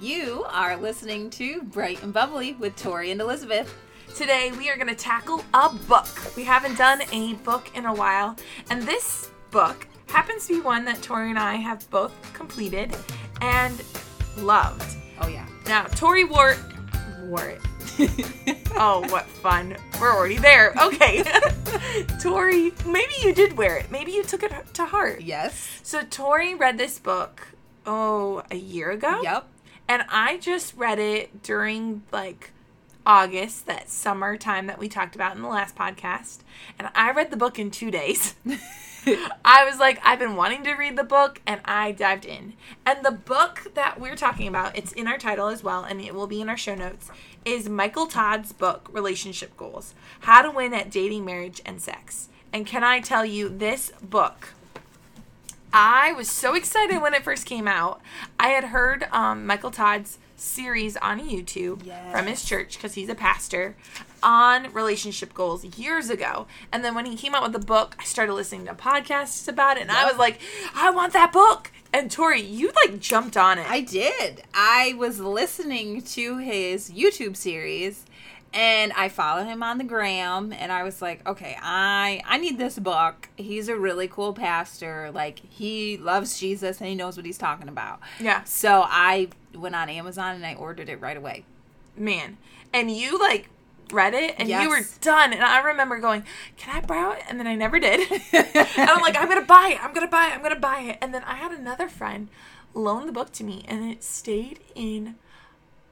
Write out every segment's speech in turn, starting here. You are listening to Bright and Bubbly with Tori and Elizabeth. Today we are going to tackle a book. We haven't done a book in a while, and this book happens to be one that Tori and I have both completed and loved. Oh yeah. Now, Tori wore it. Oh, what fun. We're already there. Okay. Tori, maybe you did wear it. Maybe you took it to heart. Yes. So Tori read this book, a year ago? Yep. And I just read it during, August, that summertime that we talked about in the last podcast. And I read the book in 2 days. I was like, I've been wanting to read the book, and I dived in. And the book that we're talking about, it's in our title as well, and it will be in our show notes, is Michael Todd's book, Relationship Goals, How to Win at Dating, Marriage, and Sex. And can I tell you, this book, I was so excited when it first came out. I had heard Michael Todd's series on YouTube from his church, because he's a pastor, on relationship goals years ago. And then when he came out with the book, I started listening to podcasts about it, and I was like, I want that book. And Tori, you jumped on it. I did. I was listening to his YouTube series, and I follow him on the gram, and I was like, okay, I need this book. He's a really cool pastor. He loves Jesus, and he knows what he's talking about. Yeah. So I went on Amazon, and I ordered it right away. Man. And you, read it, and you were done. And I remember going, can I borrow it? And then I never did. And I'm like, I'm going to buy it. And then I had another friend loan the book to me, and it stayed in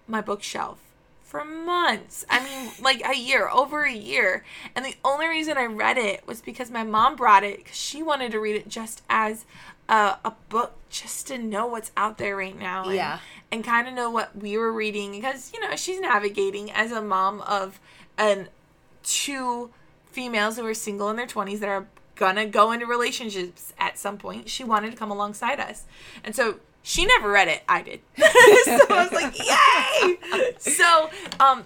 my bookshelf for months. I mean, over a year. And the only reason I read it was because my mom brought it, because she wanted to read it just as a book, just to know what's out there right now. And, and kind of know what we were reading, because, she's navigating as a mom of two females who are single in their 20s that are going to go into relationships at some point. She wanted to come alongside us. And so she never read it. I did. So I was like, yay! So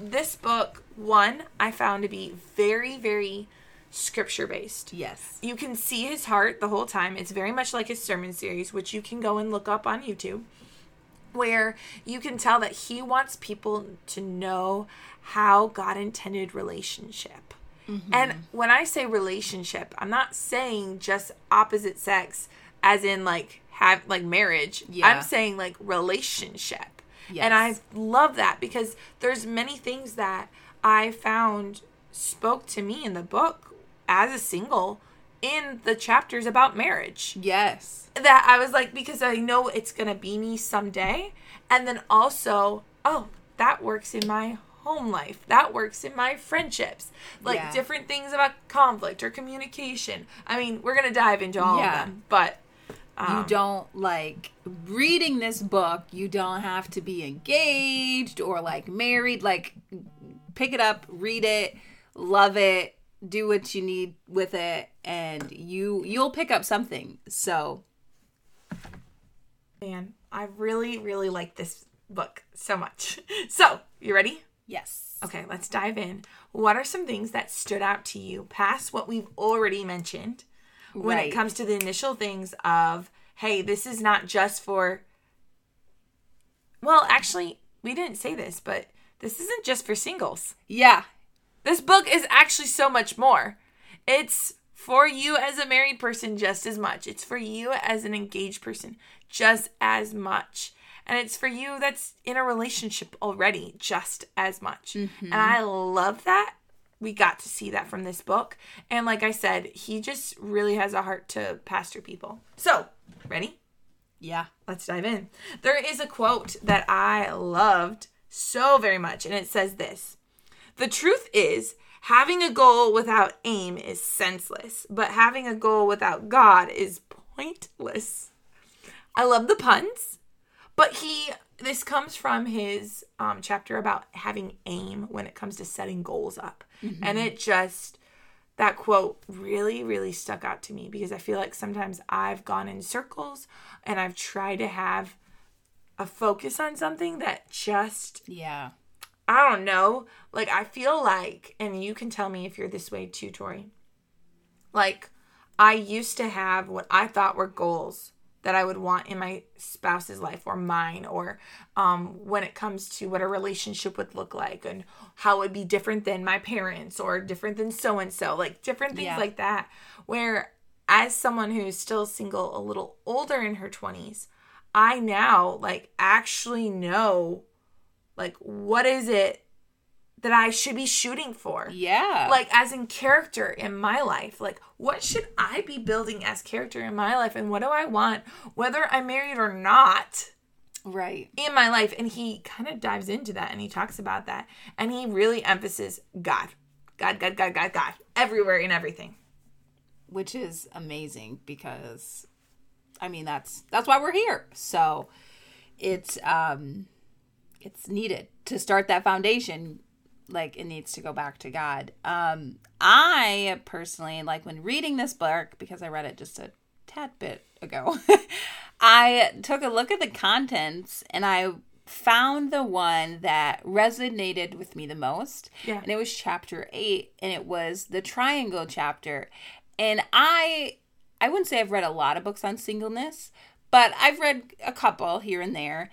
this book, one, I found to be very, very scripture-based. Yes. You can see his heart the whole time. It's very much like his sermon series, which you can go and look up on YouTube, where you can tell that he wants people to know how God intended relationship. Mm-hmm. And when I say relationship, I'm not saying just opposite sex, as in, marriage. Yeah. I'm saying, relationship. Yes. And I love that, because there's many things that I found spoke to me in the book as a single in the chapters about marriage. Yes. That I was like, because I know it's going to be me someday. And then also, that works in my home life. That works in my friendships. Different things about conflict or communication. I mean, we're going to dive into all of them, but you don't, reading this book, you don't have to be engaged or, married. Pick it up, read it, love it, do what you need with it, and you'll pick up something. So, man, I really, really like this book so much. So, you ready? Yes. Okay, let's dive in. What are some things that stood out to you past what we've already mentioned? When it comes to the initial things of, hey, this is not just for, well, actually, we didn't say this, but this isn't just for singles. Yeah. This book is actually so much more. It's for you as a married person just as much. It's for you as an engaged person just as much. And it's for you that's in a relationship already just as much. Mm-hmm. And I love that. We got to see that from this book. And like I said, he just really has a heart to pastor people. So, ready? Yeah. Let's dive in. There is a quote that I loved so very much, and it says this. The truth is, having a goal without aim is senseless, but having a goal without God is pointless. I love the puns, but this comes from his chapter about having aim when it comes to setting goals up. Mm-hmm. And that quote really, really stuck out to me, because I feel like sometimes I've gone in circles and I've tried to have a focus on something that just, I don't know. I feel like, and you can tell me if you're this way too, Tori, I used to have what I thought were goals that I would want in my spouse's life or mine, or when it comes to what a relationship would look like and how it would be different than my parents or different than so-and-so, like different things like that, where as someone who's still single, a little older in her 20s, I now like actually know like what is it that I should be shooting for. Yeah. Like, as in character in my life. Like, what should I be building as character in my life? And what do I want, whether I'm married or not, right, in my life? And he kind of dives into that, and he talks about that. And he really emphasizes God. God, God, God, God, God. Everywhere and everything. Which is amazing because, I mean, that's why we're here. So, it's needed to start that foundation. Like, it needs to go back to God. I personally, like, when reading this book, because I read it just a tad bit ago, I took a look at the contents, and I found the one that resonated with me the most. Yeah. And it was chapter 8, and it was the triangle chapter. And I wouldn't say I've read a lot of books on singleness, but I've read a couple here and there.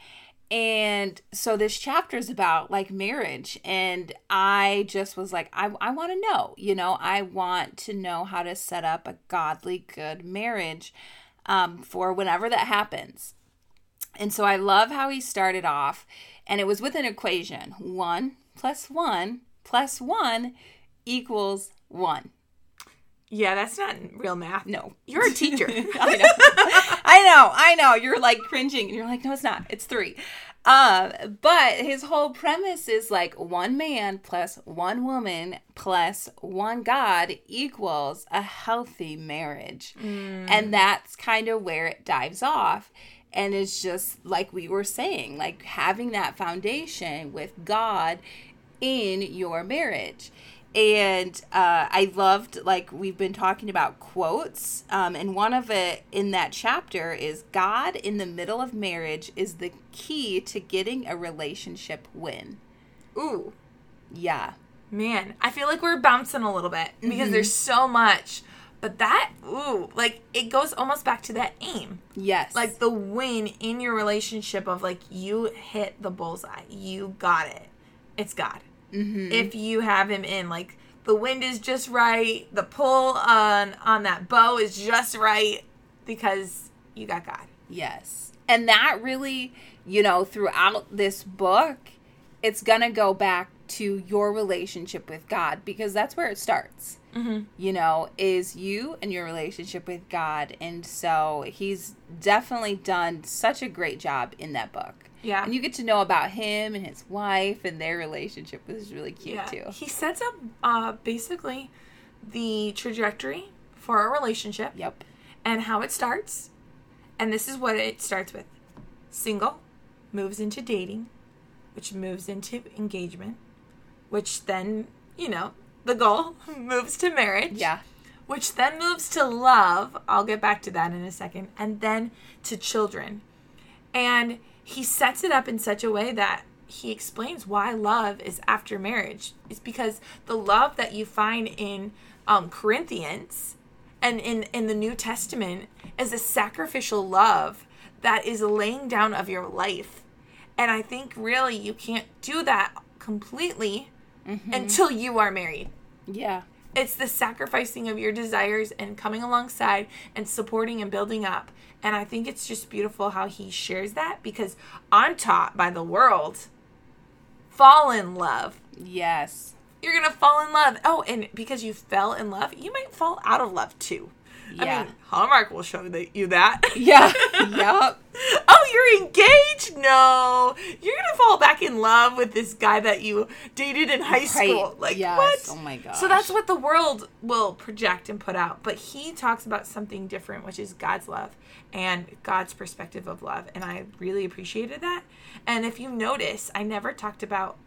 And so this chapter is about, like, marriage, and I just was like, I want to know, you know, I want to know how to set up a godly, good marriage for whenever that happens. And so I love how he started off, and it was with an equation. 1 + 1 + 1 = 1. Yeah, that's not real math. No. You're a teacher. I know. I know. You're like cringing. And you're like, no, it's not. It's 3. But his whole premise is like 1 man + 1 woman + 1 God = a healthy marriage. Mm. And that's kind of where it dives off. And it's just like we were saying, like having that foundation with God in your marriage. And I loved, like, we've been talking about quotes, and one of it in that chapter is, God in the middle of marriage is the key to getting a relationship win. Ooh. Yeah. Man, I feel like we're bouncing a little bit because there's so much. But that, ooh, like, it goes almost back to that aim. Yes. Like, the win in your relationship of, like, you hit the bullseye. You got it. It's God. Mm-hmm. If you have him in, like, the wind is just right, the pull on that bow is just right because you got God. Yes. And that really, you know, throughout this book, it's going to go back to your relationship with God because that's where it starts, you know, is you and your relationship with God. And so he's definitely done such a great job in that book. Yeah. And you get to know about him and his wife, and their relationship is really cute, too. He sets up basically the trajectory for a relationship. Yep. And how it starts. And this is what it starts with. Single moves into dating, which moves into engagement, which then, you know, the goal moves to marriage. Yeah. Which then moves to love. I'll get back to that in a second. And then to children. And he sets it up in such a way that he explains why love is after marriage. It's because the love that you find in Corinthians and in the New Testament is a sacrificial love that is laying down of your life. And I think really you can't do that completely until you are married. Yeah. It's the sacrificing of your desires and coming alongside and supporting and building up. And I think it's just beautiful how he shares that because I'm taught by the world, fall in love. Yes. You're going to fall in love. Oh, and because you fell in love, you might fall out of love too. Yeah. I mean, Hallmark will show you that. Yeah. Yep. Oh, you're engaged? No. You're going to fall back in love with this guy that you dated in high school. Like, yes. What? Oh, my gosh. So that's what the world will project and put out. But he talks about something different, which is God's love and God's perspective of love. And I really appreciated that. And if you notice, I never talked about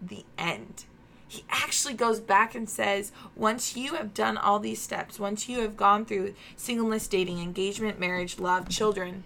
the end. He actually goes back and says, once you have done all these steps, once you have gone through singleness, dating, engagement, marriage, love, children,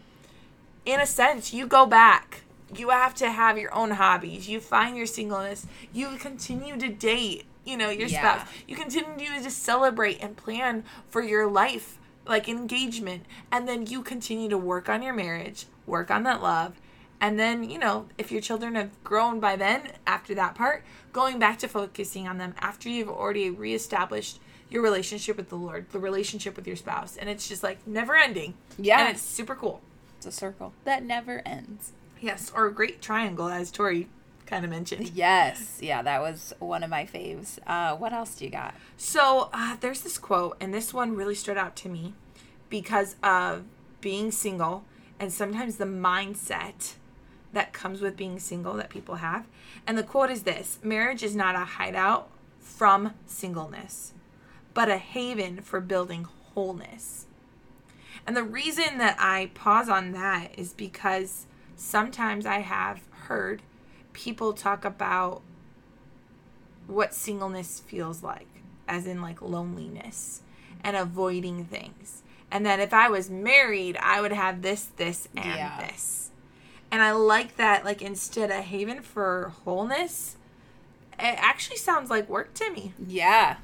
in a sense, you go back. You have to have your own hobbies. You find your singleness. You continue to date, you know, your spouse. You continue to celebrate and plan for your life like engagement, and then you continue to work on your marriage, work on that love, and then, you know, if your children have grown by then, after that part, going back to focusing on them after you've already reestablished your relationship with the Lord, the relationship with your spouse, and it's just like never ending. Yeah. And it's super cool. It's a circle that never ends. Yes, or a great triangle, as Tori kind of mentioned. Yes. Yeah, that was one of my faves. What else do you got? So there's this quote, and this one really stood out to me because of being single and sometimes the mindset that comes with being single that people have. And the quote is this: marriage is not a hideout from singleness, but a haven for building wholeness. And the reason that I pause on that is because sometimes I have heard people talk about what singleness feels like, as in like loneliness and avoiding things. And that if I was married, I would have this, and this. And I like that, like, instead a haven for wholeness, it actually sounds like work to me. Yeah.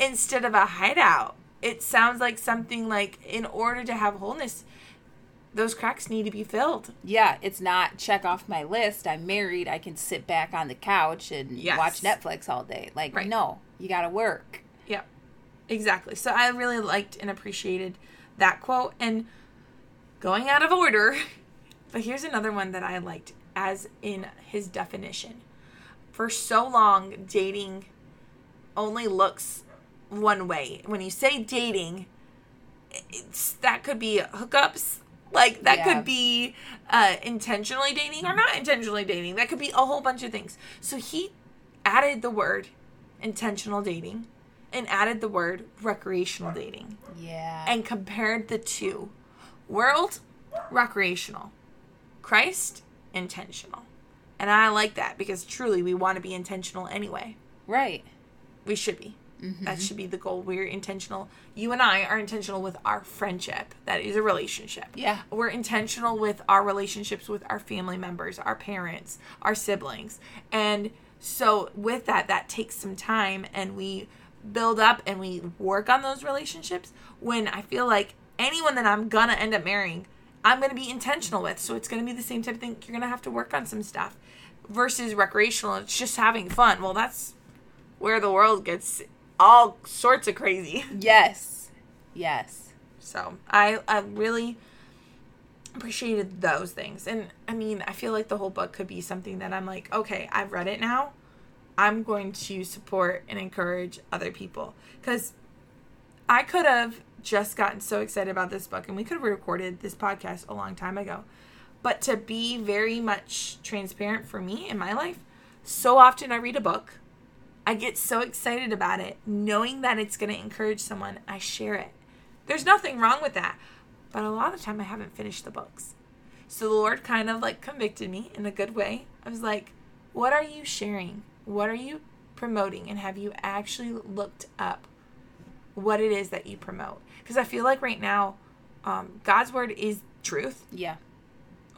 Instead of a hideout, it sounds like something like, in order to have wholeness, those cracks need to be filled. Yeah, it's not check off my list. I'm married. I can sit back on the couch and watch Netflix all day. Like, No, you got to work. Yeah, exactly. So I really liked and appreciated that quote. And going out of order, but here's another one that I liked, as in his definition. For so long, dating only looks one way. When you say dating, that could be hookups. Like, that could be intentionally dating or not intentionally dating. That could be a whole bunch of things. So he added the word intentional dating and added the word recreational dating. Yeah. And compared the two. World, recreational. Christ, intentional. And I like that because truly we want to be intentional anyway. Right. We should be. Mm-hmm. That should be the goal. We're intentional. You and I are intentional with our friendship. That is a relationship. Yeah. We're intentional with our relationships with our family members, our parents, our siblings. And so with that, that takes some time, and we build up and we work on those relationships. When I feel like anyone that I'm going to end up marrying, I'm going to be intentional with. So it's going to be the same type of thing. You're going to have to work on some stuff versus recreational. It's just having fun. Well, that's where the world gets all sorts of crazy. Yes. So I really appreciated those things. And I mean, I feel like the whole book could be something that I'm like, okay, I've read it now. I'm going to support and encourage other people. Because I could have just gotten so excited about this book, and we could have recorded this podcast a long time ago. But to be very much transparent for me in my life, so often I read a book, I get so excited about it, knowing that it's going to encourage someone, I share it. There's nothing wrong with that. But a lot of the time I haven't finished the books. So the Lord kind of like convicted me in a good way. I was like, what are you sharing? What are you promoting? And have you actually looked up what it is that you promote? Because I feel like right now, God's word is truth. Yeah.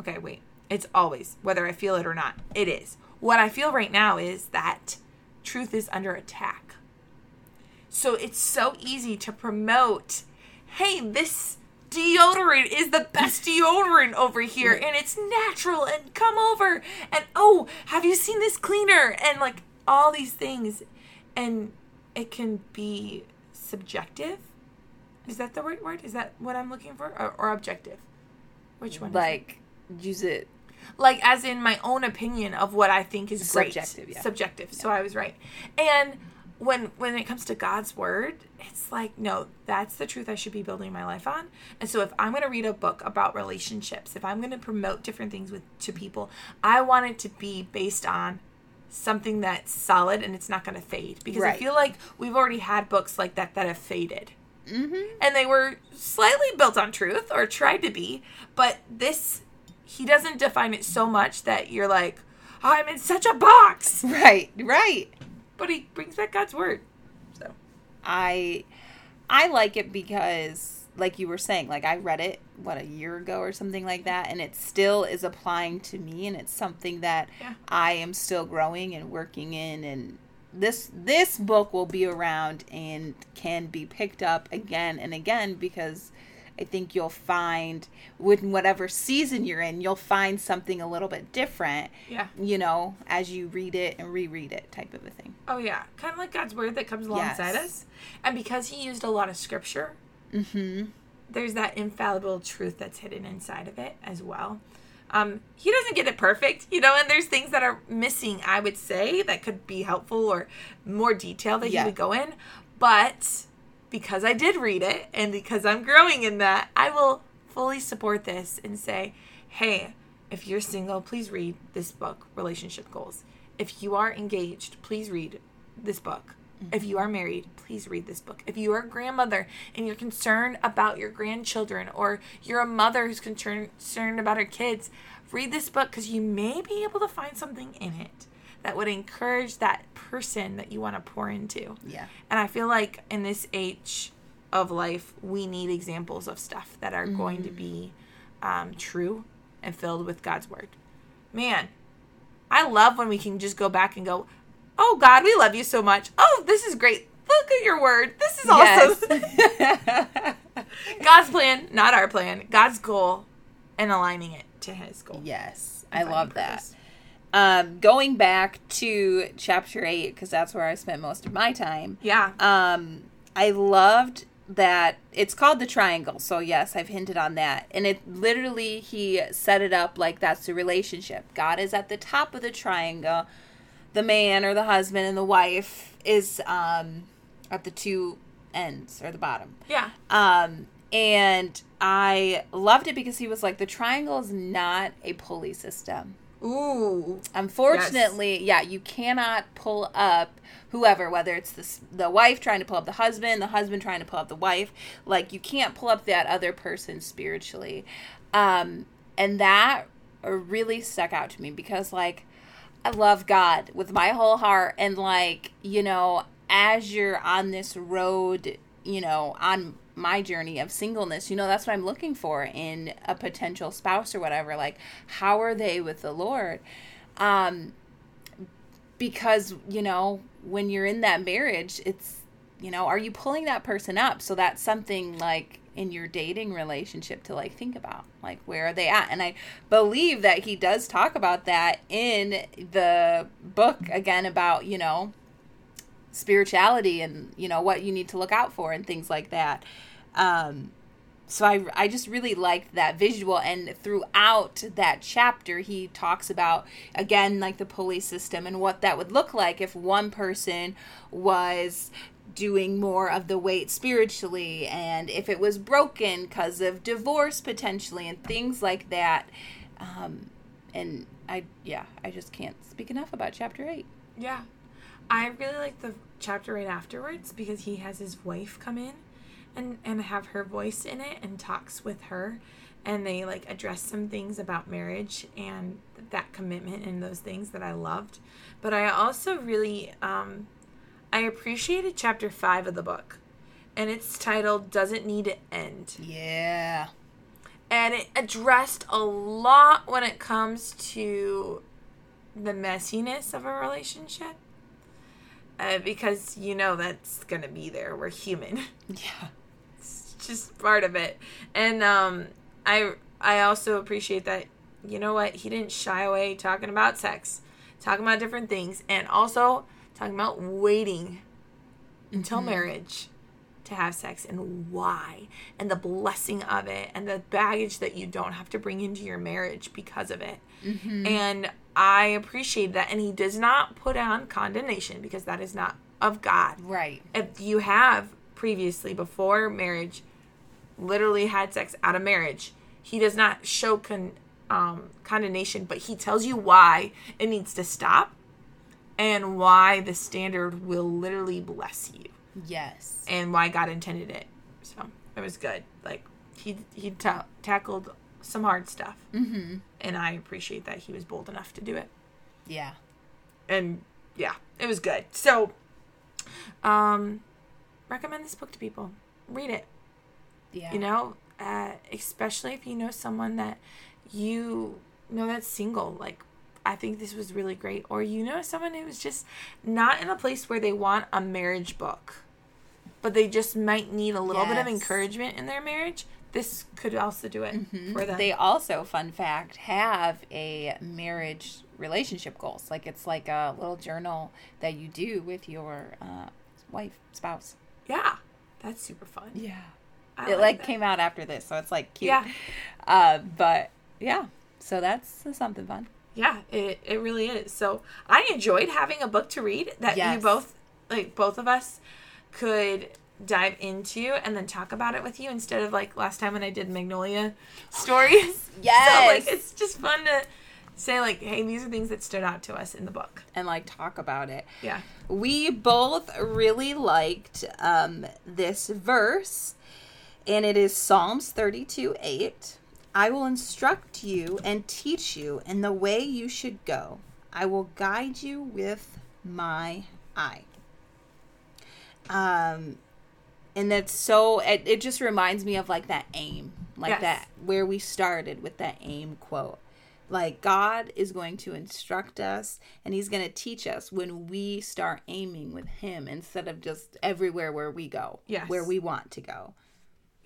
Okay, wait. It's always, whether I feel it or not, it is. What I feel right now is that truth is under attack. So it's so easy to promote, hey, this deodorant is the best deodorant over here, and it's natural, and come over, and oh, have you seen this cleaner? And like all these things. And it can be subjective. Is that the right word? Is that what I'm looking for? Or objective? Which one? Like, use it. Like, as in my own opinion of what I think is great. Subjective. Yeah. So I was right. And when it comes to God's word, it's like, no, that's the truth I should be building my life on. And so if I'm going to read a book about relationships, if I'm going to promote different things to people, I want it to be based on something that's solid and it's not going to fade. Because I feel like we've already had books like that that have faded. Mm-hmm. And they were slightly built on truth or tried to be. But this... He doesn't define it so much that you're like, oh, I'm in such a box. Right. But he brings back God's word. So I like it because, like you were saying, like I read it, a year ago or something like that, and it still is applying to me, and it's something that I am still growing and working in and this book will be around and can be picked up again and again, because I think you'll find, in whatever season you're in, you'll find something a little bit different, as you read it and reread it, type of a thing. Oh, yeah. Kind of like God's Word that comes alongside us. And because he used a lot of scripture, there's that infallible truth that's hidden inside of it as well. He doesn't get it perfect, and there's things that are missing, I would say, that could be helpful or more detail that he would go in. But because I did read it and because I'm growing in that, I will fully support this and say, hey, if you're single, please read this book, Relationship Goals. If you are engaged, please read this book. Mm-hmm. If you are married, please read this book. If you are a grandmother and you're concerned about your grandchildren, or you're a mother who's concerned about her kids, read this book, because you may be able to find something in it that would encourage that person that you want to pour into. Yeah. And I feel like in this age of life, we need examples of stuff that are going to be true and filled with God's word. Man, I love when we can just go back and go, oh, God, we love you so much. Oh, this is great. Look at your word. This is awesome. Yes. God's plan, not our plan. God's goal, and aligning it to his goal. Yes, I love purpose. That. Going back to chapter 8, because that's where I spent most of my time. Yeah. I loved that it's called the triangle. So, yes, I've hinted on that. And it literally, he set it up like that's the relationship. God is at the top of the triangle. The man, or the husband, and the wife is at the two ends, or the bottom. Yeah. And I loved it because he was like, the triangle is not a pulley system. Ooh. Unfortunately, you cannot pull up whoever, whether it's the wife trying to pull up the husband trying to pull up the wife. Like, you can't pull up that other person spiritually. And that really stuck out to me, because, like, I love God with my whole heart. And, like, as you're on this road, on my journey of singleness, that's what I'm looking for in a potential spouse or whatever. Like, how are they with the Lord? Because, when you're in that marriage, it's, are you pulling that person up? So that's something, like, in your dating relationship to, like, think about, like, where are they at? And I believe that he does talk about that in the book again, about, spirituality and, what you need to look out for and things like that. So I just really liked that visual. And throughout that chapter, he talks about, again, like, the pulley system and what that would look like if one person was doing more of the weight spiritually, and if it was broken because of divorce potentially and things like that. And I just can't speak enough about chapter 8. Yeah. I really like the chapter right afterwards, because he has his wife come in and have her voice in it and talks with her, and they, like, address some things about marriage and that commitment and those things that I loved. But I also really I appreciated chapter 5 of the book, and it's titled Doesn't Need to End. Yeah. And it addressed a lot when it comes to the messiness of a relationship, because that's going to be there. We're human. Yeah. It's just part of it. And I also appreciate that, he didn't shy away talking about sex, talking about different things, and also talking about waiting until marriage to have sex, and why, and the blessing of it, and the baggage that you don't have to bring into your marriage because of it. Mm-hmm. And I appreciate that. And he does not put on condemnation, because that is not of God. Right. If you have previously, before marriage, literally had sex out of marriage, he does not show condemnation, but he tells you why it needs to stop, and why the standard will literally bless you. Yes. And why God intended it. So it was good. Like, he tackled some hard stuff. Mm-hmm. And I appreciate that he was bold enough to do it. Yeah. And, it was good. So, recommend this book to people. Read it. Yeah. Especially if you know someone that you know that's single. Like, I think this was really great. Or you know someone who's just not in a place where they want a marriage book, but they just might need a little bit of encouragement in their marriage. This could also do it for them. They also, fun fact, have a marriage relationship goals. Like, it's like a little journal that you do with your wife, spouse. Yeah. That's super fun. Yeah. It like came out after this, so it's like cute. Yeah. But yeah, so that's something fun. Yeah, it really is. So I enjoyed having a book to read that you both, like both of us could dive into and then talk about it with you instead of like last time when I did Magnolia Stories. Yes. So like it's just fun to say like, hey, these are things that stood out to us in the book. And like talk about it. Yeah. We both really liked this verse. And it is Psalms 32:8. I will instruct you and teach you in the way you should go. I will guide you with my eye. And that's so, it just reminds me of like that aim, like that, where we started with that aim quote. Like God is going to instruct us and he's going to teach us when we start aiming with him instead of just everywhere where we go, where we want to go.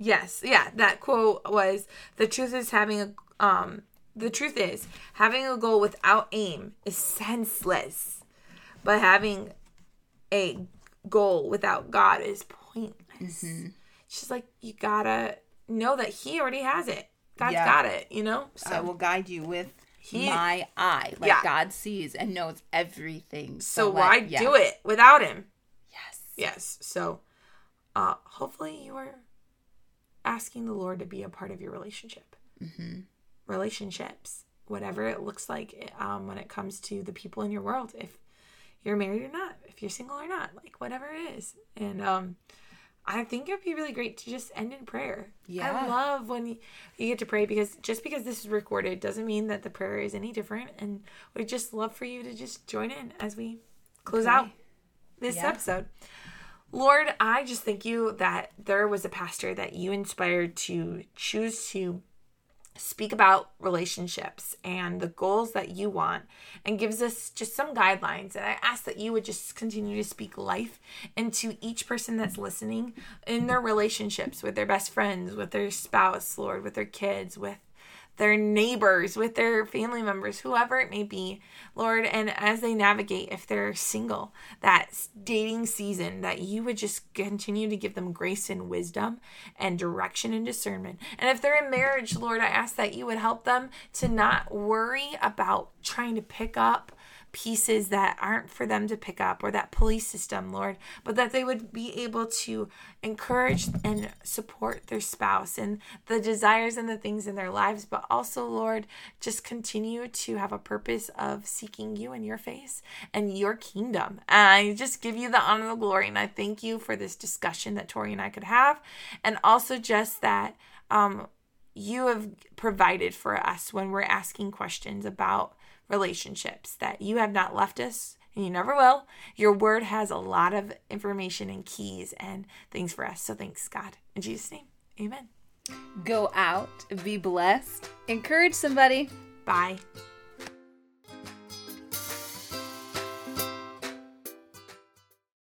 Yes, yeah, that quote was, the truth is having a goal without aim is senseless, but having a goal without God is pointless. Mm-hmm. She's like, you gotta know that he already has it. God's got it, you know? So I will guide you with my eye. Like God sees and knows everything. So why do it without him? Yes. Yes. So hopefully you are asking the Lord to be a part of your relationship. Mm-hmm. Relationships, whatever it looks like when it comes to the people in your world, if you're married or not, if you're single or not, like whatever it is. And I think it would be really great to just end in prayer. Yeah. I love when you get to pray because just because this is recorded doesn't mean that the prayer is any different. And we'd just love for you to just join in as we close out this episode. Lord, I just thank you that there was a pastor that you inspired to choose to speak about relationships and the goals that you want and gives us just some guidelines. And I ask that you would just continue to speak life into each person that's listening in their relationships with their best friends, with their spouse, Lord, with their kids, with their neighbors, with their family members, whoever it may be, Lord. And as they navigate, if they're single, that dating season, that you would just continue to give them grace and wisdom and direction and discernment. And if they're in marriage, Lord, I ask that you would help them to not worry about trying to pick up pieces that aren't for them to pick up or that police system, Lord, but that they would be able to encourage and support their spouse and the desires and the things in their lives, but also, Lord, just continue to have a purpose of seeking you and your face and your kingdom. And I just give you the honor and the glory, and I thank you for this discussion that Tori and I could have, and also just that you have provided for us when we're asking questions about relationships, that you have not left us and you never will. Your word has a lot of information and keys and things for us. So thanks, God. In Jesus' name, amen. Go out, be blessed, encourage somebody. Bye.